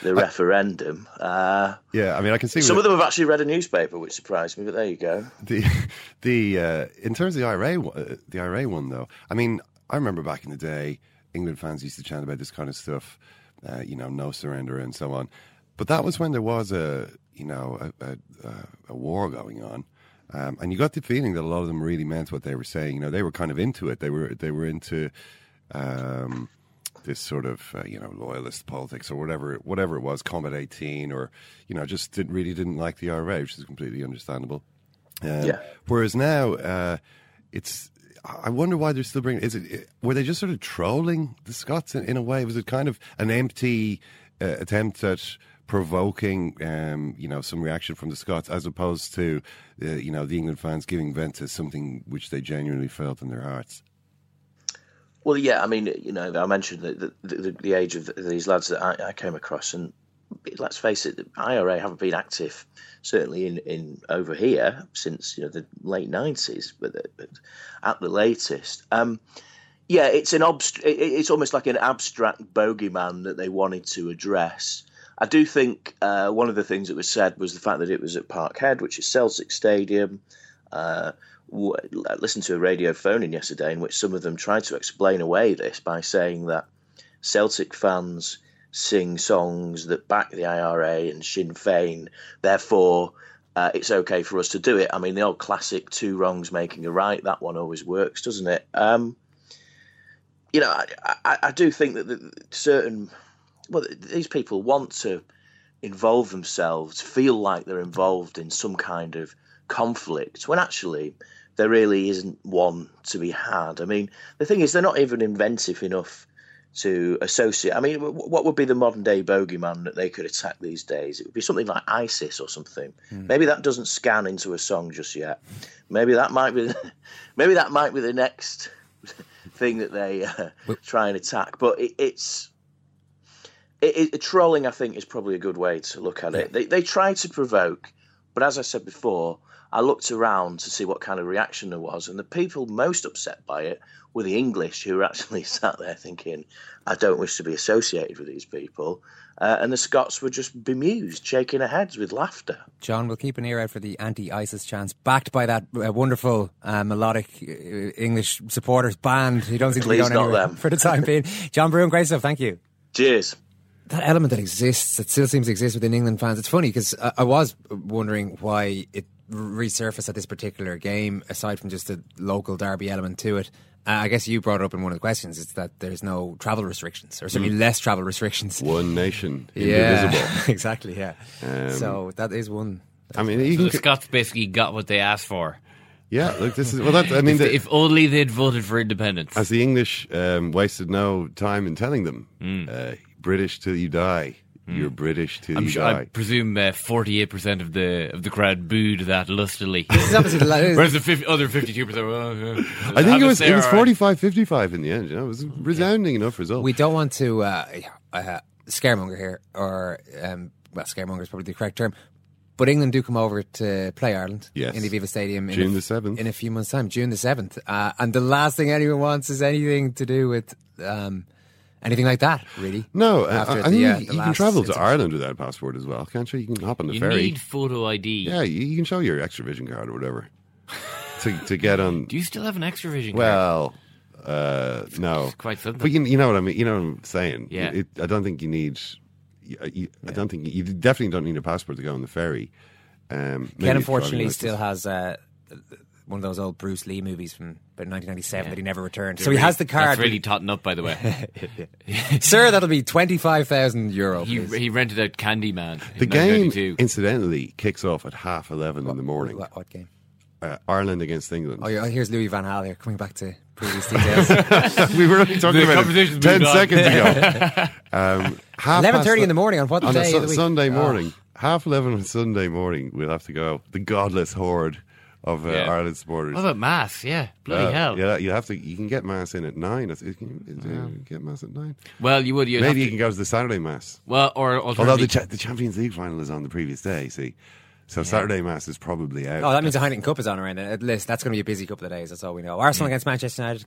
the referendum. Yeah, I mean, I can see some of them have actually read a newspaper, which surprised me. But there you go. In terms of the IRA one, though, I mean, I remember back in the day, England fans used to chant about this kind of stuff, no surrender and so on. But that was when there was a war going on. And you got the feeling that a lot of them really meant what they were saying. You know, they were kind of into it. They were into this sort of loyalist politics or whatever it was, Combat 18, or just didn't like the IRA, which is completely understandable. Yeah. Whereas now, I wonder why they're still bringing. Were they just sort of trolling the Scots in a way? Was it kind of an empty attempt at provoking, some reaction from the Scots, as opposed to, the England fans giving vent to something which they genuinely felt in their hearts? Well, yeah, I mean, I mentioned the age of these lads that I came across, and let's face it, the IRA haven't been active, certainly in over here, since the late 90s, but at the latest. Yeah, it's it's almost like an abstract bogeyman that they wanted to address. I do think one of the things that was said was the fact that it was at Parkhead, which is Celtic Stadium. I listened to a radio phone-in yesterday in which some of them tried to explain away this by saying that Celtic fans sing songs that back the IRA and Sinn Féin, therefore it's okay for us to do it. I mean, the old classic two wrongs making a right, that one always works, doesn't it? I do think that these people want to involve themselves, feel like they're involved in some kind of conflict, when actually there really isn't one to be had. I mean, the thing is, they're not even inventive enough to associate. I mean, what would be the modern-day bogeyman that they could attack these days? It would be something like ISIS or something. Mm. Maybe that doesn't scan into a song just yet. Maybe that might be the next thing that they try and attack. But trolling, I think, is probably a good way to look at it. They try to provoke, but as I said before, I looked around to see what kind of reaction there was, and the people most upset by it were the English, who were actually sat there thinking, I don't wish to be associated with these people. And the Scots were just bemused, shaking their heads with laughter. John, we'll keep an ear out for the anti-ISIS chants, backed by that wonderful melodic English supporters band who don't seem to be going anywhere for the time being. John Brewin, great stuff, thank you. Cheers. That element that exists, that still seems to exist within England fans, it's funny because I was wondering why it resurfaced at this particular game, aside from just the local derby element to it. I guess you brought it up in one of the questions, is that there's no travel restrictions, or certainly less travel restrictions. One nation, indivisible. Yeah, exactly, yeah. So that is one. I mean, the Scots basically got what they asked for. Yeah, look, this is... Well, that's, I mean... if only they'd voted for independence. As the English wasted no time in telling them... British till you die. You're British till you die. I presume 48% of the crowd booed that lustily. Whereas the other 52%... I think it was 45-55 in the end. It was a resounding enough result. We don't want to scaremonger here, or... scaremonger is probably the correct term. But England do come over to play Ireland in the Aviva Stadium June the 7th. In a few months' time. June the 7th. And the last thing anyone wants is anything to do with... anything like that, really? No, you can travel to Ireland without a passport as well, can't you? You can hop on the ferry. You need photo ID. Yeah, you can show your extravision card or whatever to get on. Do you still have an extravision card? Well, no, it's quite something. But you know what I mean. You know what I'm saying? Yeah. I don't think you need. I don't think you definitely don't need a passport to go on the ferry. Ken unfortunately still has one of those old Bruce Lee movies from about 1997 that he never returned. So he has the card. That's really totting up, by the way. Sir, that'll be €25,000. He rented out Candyman. The game, incidentally, kicks off at 11:30 in the morning. What game? Ireland against England. Oh, here's Louis van Gaal here, coming back to previous details. We were only talking about it 10 seconds ago. 11:30 in the morning on what on day? On Sunday morning. 11:30 on Sunday morning, we'll have to go. The godless horde of Ireland supporters. What about mass? Yeah, bloody hell. Yeah, you have to. You can get mass in at 9. Can you get mass at 9? Well, you would. Maybe you can go to the Saturday mass. Well, or although the Champions League final is on the previous day. See. So Saturday Mass is probably out. Oh, that means the Heineken Cup is on around it. At least that's going to be a busy couple of days. That's all we know. Arsenal against Manchester United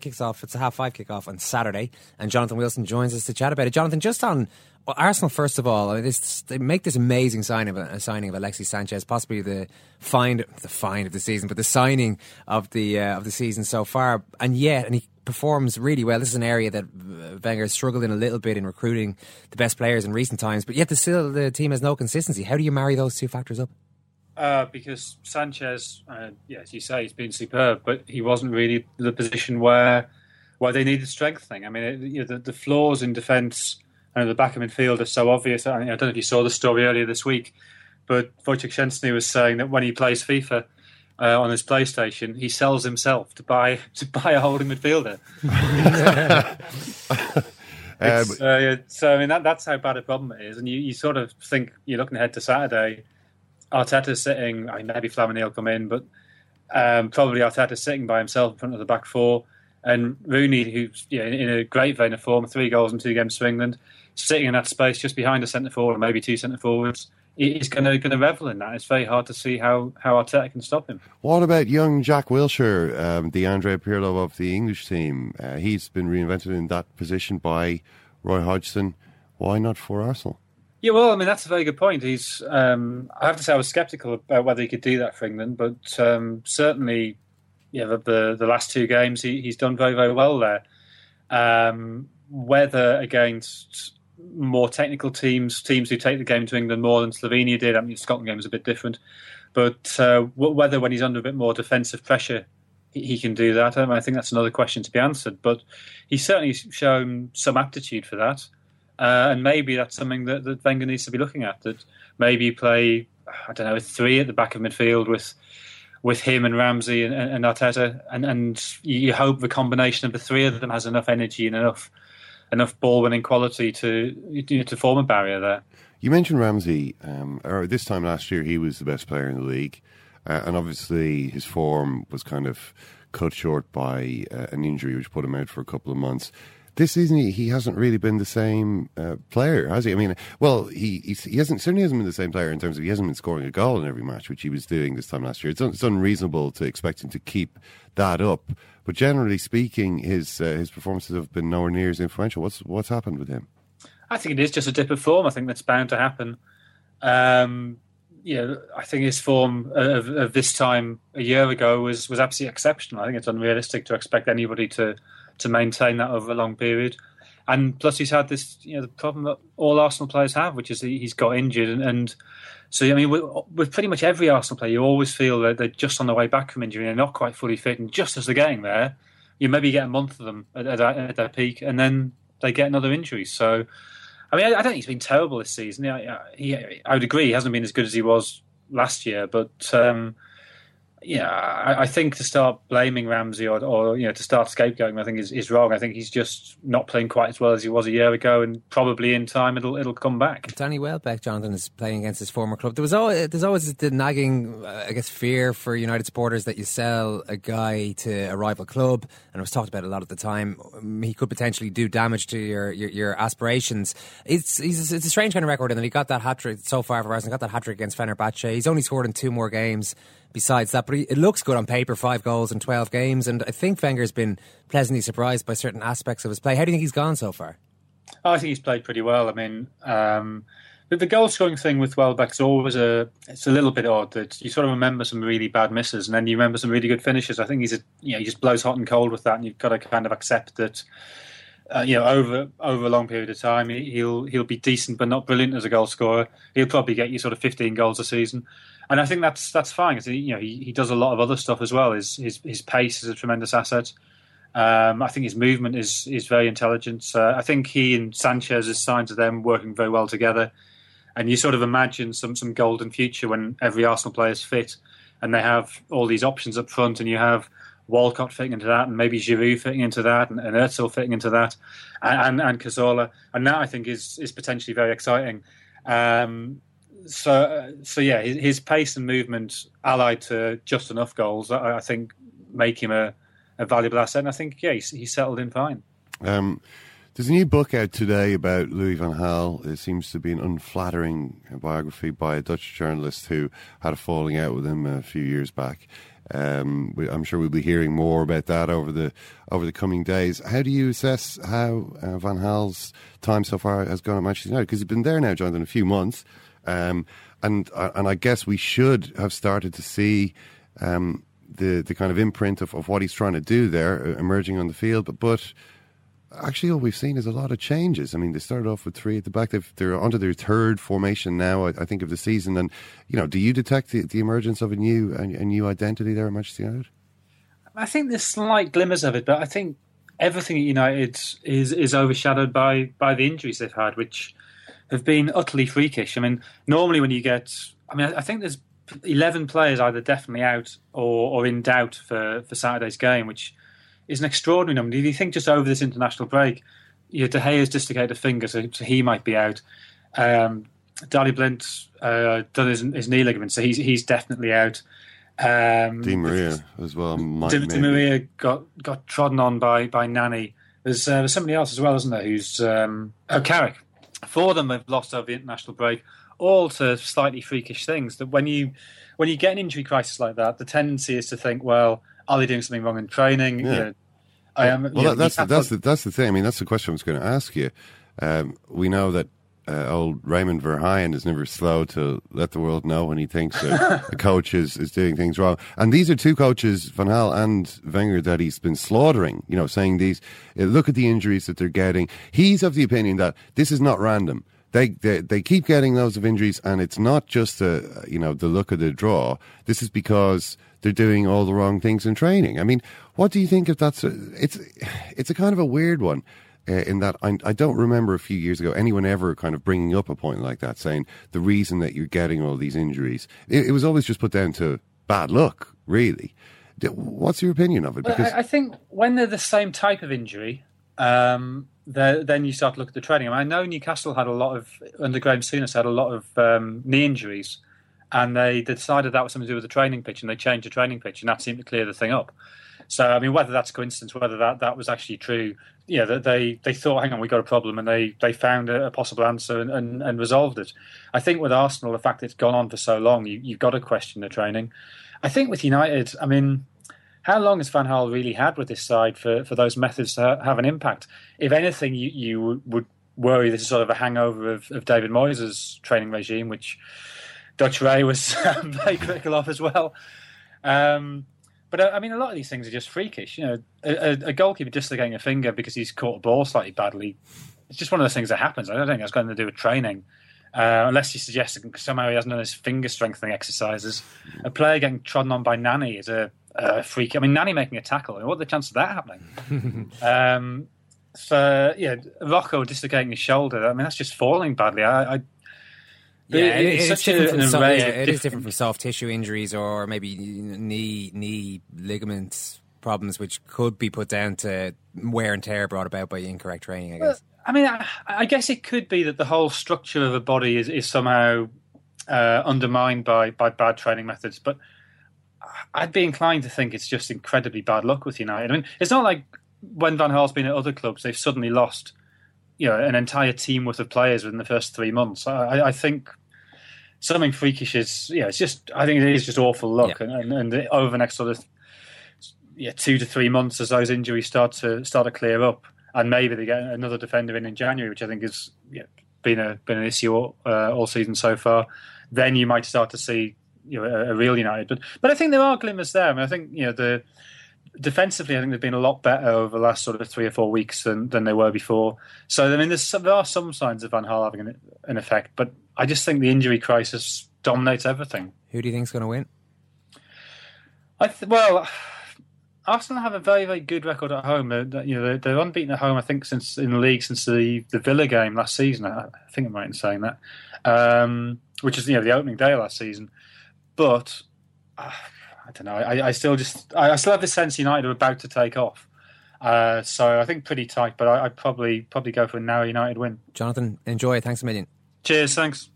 kicks off. It's a 5:30 kickoff on Saturday, and Jonathan Wilson joins us to chat about it. Jonathan, just on Arsenal, first of all, I mean, they make this amazing signing of Alexis Sanchez, possibly the signing of the season so far, and he performs really well. This is an area that Wenger struggled in a little bit in recruiting the best players in recent times, but yet the team has no consistency. How do you marry those two factors up? Because Sanchez, as you say, he's been superb, but he wasn't really in the position where they needed strengthening. I mean, the flaws in defence and the back of midfield are so obvious. I don't know if you saw the story earlier this week, but Wojciech Szczęsny was saying that when he plays FIFA on his PlayStation, he sells himself to buy a holding midfielder. So I mean that's how bad a problem it is. And you sort of think you're looking ahead to Saturday. Arteta's sitting. I mean, maybe Flamengo will come in, but probably Arteta's sitting by himself in front of the back four. And Rooney, who's in a great vein of form, 3 goals in 2 games for England, sitting in that space just behind a centre forward, maybe 2 centre forwards, he's going to revel in that. It's very hard to see how Arteta can stop him. What about young Jack Wilshere, the Andre Pirlo of the English team? He's been reinvented in that position by Roy Hodgson. Why not for Arsenal? Yeah, well, I mean that's a very good point. He's I have to say I was sceptical about whether he could do that for England, but certainly. Yeah, the last 2 games he's done very, very well there. Whether against more technical teams who take the game to England more than Slovenia did, I mean, the Scotland game was a bit different. But whether when he's under a bit more defensive pressure, he can do that, I think that's another question to be answered. But he's certainly shown some aptitude for that. And maybe that's something that Wenger needs to be looking at, that maybe play, I don't know, 3 at the back of midfield with him and Ramsey and Arteta, and you hope the combination of the 3 of them has enough energy and enough ball-winning quality to form a barrier there. You mentioned Ramsey. Or this time last year, he was the best player in the league, and obviously his form was kind of cut short by an injury, which put him out for a couple of months. This season, he hasn't really been the same player, has he? I mean, well, he certainly hasn't been the same player in terms of he hasn't been scoring a goal in every match, which he was doing this time last year. It's unreasonable to expect him to keep that up. But generally speaking, his performances have been nowhere near as influential. What's happened with him? I think it is just a dip of form. I think that's bound to happen. I think his form of this time a year ago was absolutely exceptional. I think it's unrealistic to expect anybody to maintain that over a long period, and plus he's had this, the problem that all Arsenal players have, which is he's got injured, and so I mean, with pretty much every Arsenal player, you always feel that they're just on the way back from injury and they're not quite fully fit, and just as they're getting there, you maybe get a month of them at their peak, and then they get another injury. So, I mean, I don't think he's been terrible this season. I would agree he hasn't been as good as he was last year, but. I think to start blaming Ramsey or to start scapegoating, I think is wrong. I think he's just not playing quite as well as he was a year ago, and probably in time it'll come back. Danny Welbeck, Jonathan, is playing against his former club. There's always the nagging, I guess, fear for United supporters that you sell a guy to a rival club, and it was talked about a lot at the time. He could potentially do damage to your aspirations. It's a strange kind of record, and then he got that hat trick so far for Arsenal. Got that hat trick against Fenerbahce. He's only scored in 2 more games. Besides that, but it looks good on paper, 5 goals in 12 games. And I think Wenger's been pleasantly surprised by certain aspects of his play. How do you think he's gone so far? I think he's played pretty well. I mean, the goal-scoring thing with Welbeck's always it's a little bit odd. That you sort of remember some really bad misses and then you remember some really good finishes. I think he just blows hot and cold with that, and you've got to kind of accept that over a long period of time, he'll be decent but not brilliant as a goal scorer. He'll probably get you sort of 15 goals a season, and I think that's fine. Cause he does a lot of other stuff as well. His pace is a tremendous asset. I think his movement is very intelligent. I think he and Sanchez's signs of them working very well together, and you sort of imagine some golden future when every Arsenal player is fit and they have all these options up front, and you have Walcott fitting into that, and maybe Giroud fitting into that, and Ertel fitting into that, and Cazorla, and that I think is potentially very exciting. So his pace and movement allied to just enough goals, I think, make him a valuable asset. And I think he settled in fine. There's a new book out today about Louis van Gaal. It seems to be an unflattering biography by a Dutch journalist who had a falling out with him a few years back. I'm sure we'll be hearing more about that over the coming days. How do you assess how Van Gaal's time so far has gone at Manchester United? Because he's been there now, Jonathan, a few months, and I guess we should have started to see the kind of imprint of what he's trying to do there emerging on the field. But actually, all we've seen is a lot of changes. I mean, they started off with three at the back. They're onto their third formation now, I think, of the season. And, do you detect the emergence of a new identity there at Manchester United? I think there's slight glimmers of it, but I think everything at United is overshadowed by the injuries they've had, which have been utterly freakish. I mean, normally when you get... I mean, I think there's 11 players either definitely out or in doubt for Saturday's game, which... is an extraordinary number. Do you think just over this international break, De Gea's dislocated a finger, so he might be out. Daley Blint's done his knee ligament, so he's definitely out. Di María as well. Di María got trodden on by Nani. There's somebody else as well, isn't there? Who's Carrick. Four of them they've lost over the international break, all to slightly freakish things. That when you get an injury crisis like that, the tendency is to think, well, are they doing something wrong in training? Yeah. I am. Well, that's the thing. I mean, that's the question I was going to ask you. We know that old Raymond Verheyen is never slow to let the world know when he thinks that a coach is doing things wrong. And these are two coaches, Van Gaal and Wenger, that he's been slaughtering. Saying these, look at the injuries that they're getting. He's of the opinion that this is not random. They keep getting loads of injuries, and it's not just the look of the draw. This is because they're doing all the wrong things in training. I mean, what do you think of that? It's a kind of a weird one in that I don't remember a few years ago anyone ever kind of bringing up a point like that, saying the reason that you're getting all these injuries. It was always just put down to bad luck, really. What's your opinion of it? Because I think when they're the same type of injury, then you start to look at the training. I know Newcastle had a lot of, under Graham Souness, had a lot of knee injuries. And they decided that was something to do with the training pitch, and they changed the training pitch, and that seemed to clear the thing up. So, I mean, whether that's coincidence, whether that was actually true, they thought, hang on, we got a problem, and they found a possible answer and resolved it. I think with Arsenal, the fact that it's gone on for so long, you've got to question the training. I think with United, I mean, how long has Van Gaal really had with this side for those methods to have an impact? If anything, you would worry this is sort of a hangover of David Moyes' training regime, which... Dutch Ray was very critical of as well. But, I mean, a lot of these things are just freakish. A goalkeeper dislocating a finger because he's caught a ball slightly badly, it's just one of those things that happens. I don't think that's got anything to do with training, unless you suggest that somehow he hasn't done his finger strengthening exercises. A player getting trodden on by Nani is a freak. I mean, Nani making a tackle, what are the chances of that happening? Rocco dislocating his shoulder, I mean, that's just falling badly. It is different from soft tissue injuries or maybe knee ligaments problems, which could be put down to wear and tear brought about by incorrect training, I guess. Well, I mean, I guess it could be that the whole structure of a body is somehow undermined by bad training methods. But I'd be inclined to think it's just incredibly bad luck with United. I mean, it's not like when Van Gaal's been at other clubs, they've suddenly lost an entire team worth of players within the first 3 months. I think something freakish is, it's just, I think it is just awful luck. Yeah. And over the next sort of 2 to 3 months, as those injuries start to clear up, and maybe they get another defender in January, which I think has been an issue all season so far. Then you might start to see a real United. But I think there are glimmers there. I mean, I think defensively, I think they've been a lot better over the last sort of 3 or 4 weeks than they were before. So, I mean, there are some signs of Van Gaal having an effect, but I just think the injury crisis dominates everything. Who do you think is going to win? Well, Arsenal have a very, very good record at home. They're unbeaten at home, I think, in the league since the Villa game last season. I think I'm right in saying that, which is the opening day last season. But I don't know. I still have the sense United are about to take off. So I think pretty tight, but I'd probably go for a narrow United win. Jonathan, enjoy. Thanks a million. Cheers. Thanks.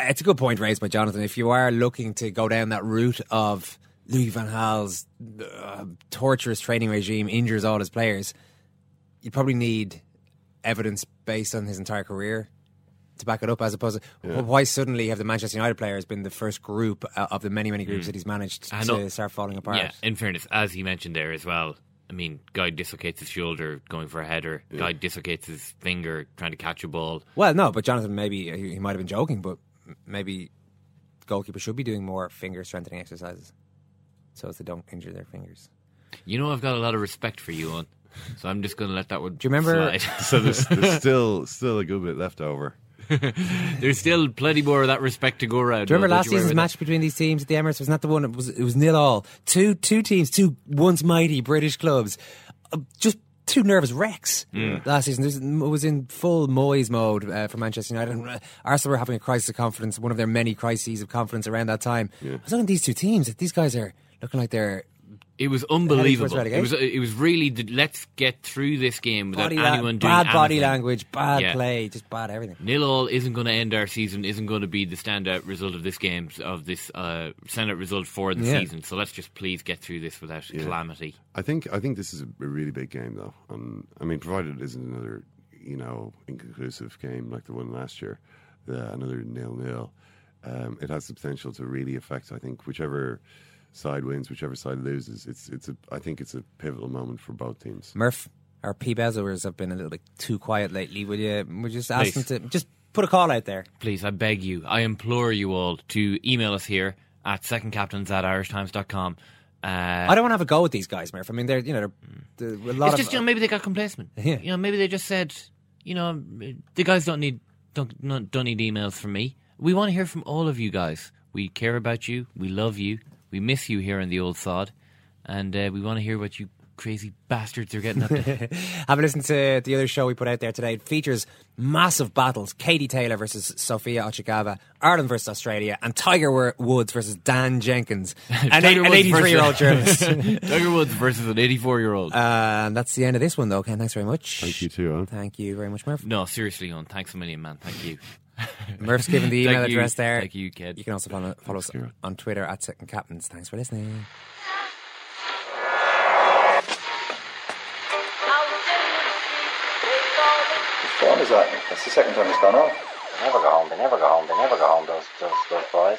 It's a good point raised by Jonathan. If you are looking to go down that route of Louis van Gaal's torturous training regime, injures all his players, you probably need evidence based on his entire career to back it up, as opposed to why suddenly have the Manchester United players been the first group of the many groups that he's managed to start falling apart. Yeah, in fairness, as he mentioned there as well, I mean, guy dislocates his shoulder going for a header, guy dislocates his finger trying to catch a ball. Well, no, but Jonathan, maybe he might have been joking, but maybe goalkeepers should be doing more finger strengthening exercises so as they don't injure their fingers. You know, I've got a lot of respect for you, on, so I'm just going to let that one slide. Do you remember? So there's still a good bit left over. There's still plenty more of that respect to go around. Do you remember last season's match between these teams at the Emirates? Was not the one. It was 0-0. Two teams, two once mighty British clubs, just two nervous wrecks last season. It was in full Moyes mode for Manchester United. And Arsenal were having a crisis of confidence, one of their many crises of confidence around that time. Yeah. I was looking at these two teams. These guys are looking like they're. It was unbelievable. It was really. Let's get through this game without anyone doing bad body language, bad play, just bad everything. 0-0 isn't going to end our season. Isn't going to be the standout result of this game, of this standout result for the season. So let's just please get through this without calamity. I think this is a really big game, though. I mean, provided it isn't another inconclusive game like the one last year, another 0-0, it has the potential to really affect, I think, whichever side wins, whichever side loses. I think it's a pivotal moment for both teams. Murph, our P-Bezzlers have been a little bit too quiet lately. Would you just ask them to just put a call out there? Please, I beg you, I implore you all to email us here at secondcaptains@irishtimes.com. I don't want to have a go with these guys, Murph. I mean, they're a lot. It's just maybe they got complacent. Yeah. Maybe they just said the guys don't need emails from me. We want to hear from all of you guys. We care about you. We love you. We miss you here in the old sod, and we want to hear what you crazy bastards are getting up to. Have a listen to the other show we put out there today. It features massive battles: Katie Taylor versus Sophia Ochigava, Ireland versus Australia, and Tiger Woods versus Dan Jenkins, an 83-year-old journalist. Tiger Woods versus an 84-year-old. And that's the end of this one, though, Ken. Thanks very much. Thank you too, Owen. Thank you very much, Murph. No, seriously, Owen. Thanks a million, man. Thank you. Murph's given the email address there. Thank you, kid. You can also follow us on Twitter at Second Captains. Thanks for listening. What fun is that? That's the second time it's gone off. They never go home. They never go home. They never go home. Those boys.